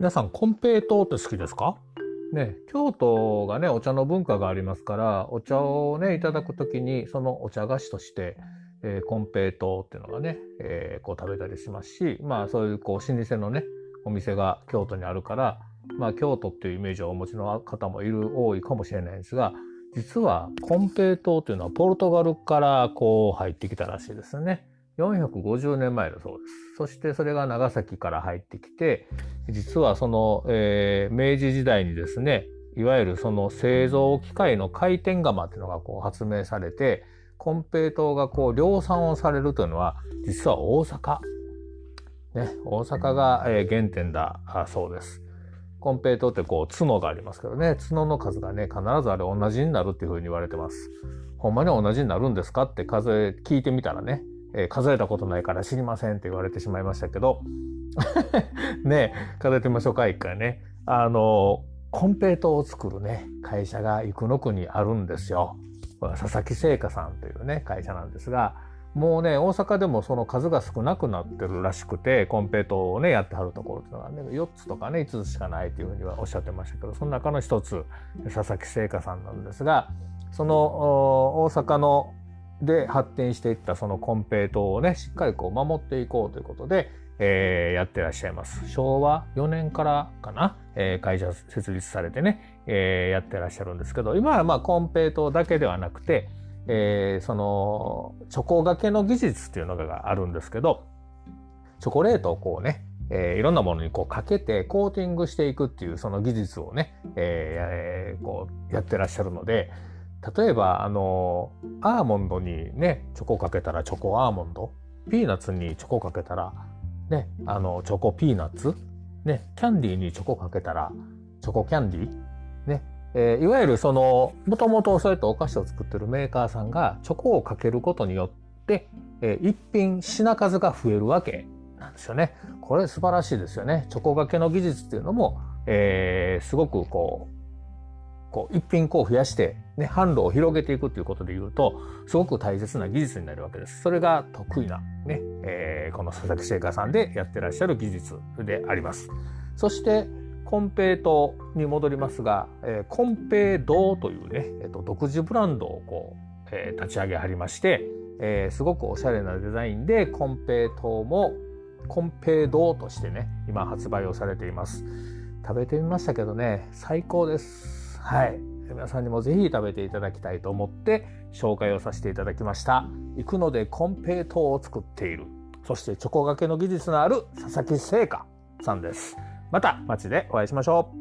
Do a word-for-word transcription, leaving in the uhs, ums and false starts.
皆さん金平糖って好きですか？ね、京都がねお茶の文化がありますから、お茶をねいただくときにそのお茶菓子として、えー、金平糖っていうのがね、えー、こう食べたりしますし、まあそういうこう老舗のねお店が京都にあるから、まあ、京都っていうイメージをお持ちの方もいる多いかもしれないんですが、実は金平糖というのはポルトガルからこう入ってきたらしいですね。よんひゃくごじゅうねんまえだそうです。そしてそれが長崎から入ってきて、実はその、えー、明治時代にですね、いわゆるその製造機械の回転釜っていうのがこう発明されて、金平糖がこう量産をされるというのは実は大阪、ね、大阪が、えー、原点だそうです。金平糖ってこう角がありますけどね、角の数がね必ずあれ同じになるっていうふうに言われてます。ほんまに同じになるんですかって数え聞いてみたらね、えー、数えたことないから知りませんって言われてしまいましたけどね、数えてみましょうか一回ね。あの金平糖を作るね会社が生野区にあるんですよ。佐々木製菓さんというね会社なんですが、もうね大阪でもその数が少なくなってるらしくて、金平糖をねやってはるところっていうのはねよっつとかねいつつしかないというふうにはおっしゃってましたけど、その中の一つ佐々木製菓さんなんですが、その大阪ので発展していったその金平糖をねしっかりこう守っていこうということで、えー、やってらっしゃいます。しょうわよねんからかな、えー、会社設立されてね、えー、やってらっしゃるんですけど、今はまあ金平糖だけではなくて、えー、そのチョコがけの技術っていうのがあるんですけど、チョコレートをこうね、えー、いろんなものにこうかけてコーティングしていくっていうその技術をね、えー、こうやってらっしゃるので、例えばあのアーモンドにねチョコかけたらチョコアーモンド、ピーナッツにチョコかけたらねあのチョコピーナッツ、ね、キャンディーにチョコかけたらチョコキャンディーね、えー、いわゆるそのもともとそういったお菓子を作ってるメーカーさんがチョコをかけることによって、えー、一品品数が増えるわけなんですよね。これ素晴らしいですよね。チョコがけの技術っていうのも、えー、すごくこうこう一品こう増やして、ね、販路を広げていくということでいうとすごく大切な技術になるわけです。それが得意な、ねえー、この佐々木製菓さんでやってらっしゃる技術であります。そして金平糖に戻りますが、えー、金平堂というね、えー、と独自ブランドをこう、えー、立ち上げはりまして、えー、すごくおしゃれなデザインで金平糖も金平堂としてね今発売をされています。食べてみましたけどね最高です。はい、皆さんにもぜひ食べていただきたいと思って紹介をさせていただきました。生野で金平糖を作っている、そしてチョコがけの技術のある佐々木製菓さんです。また街でお会いしましょう。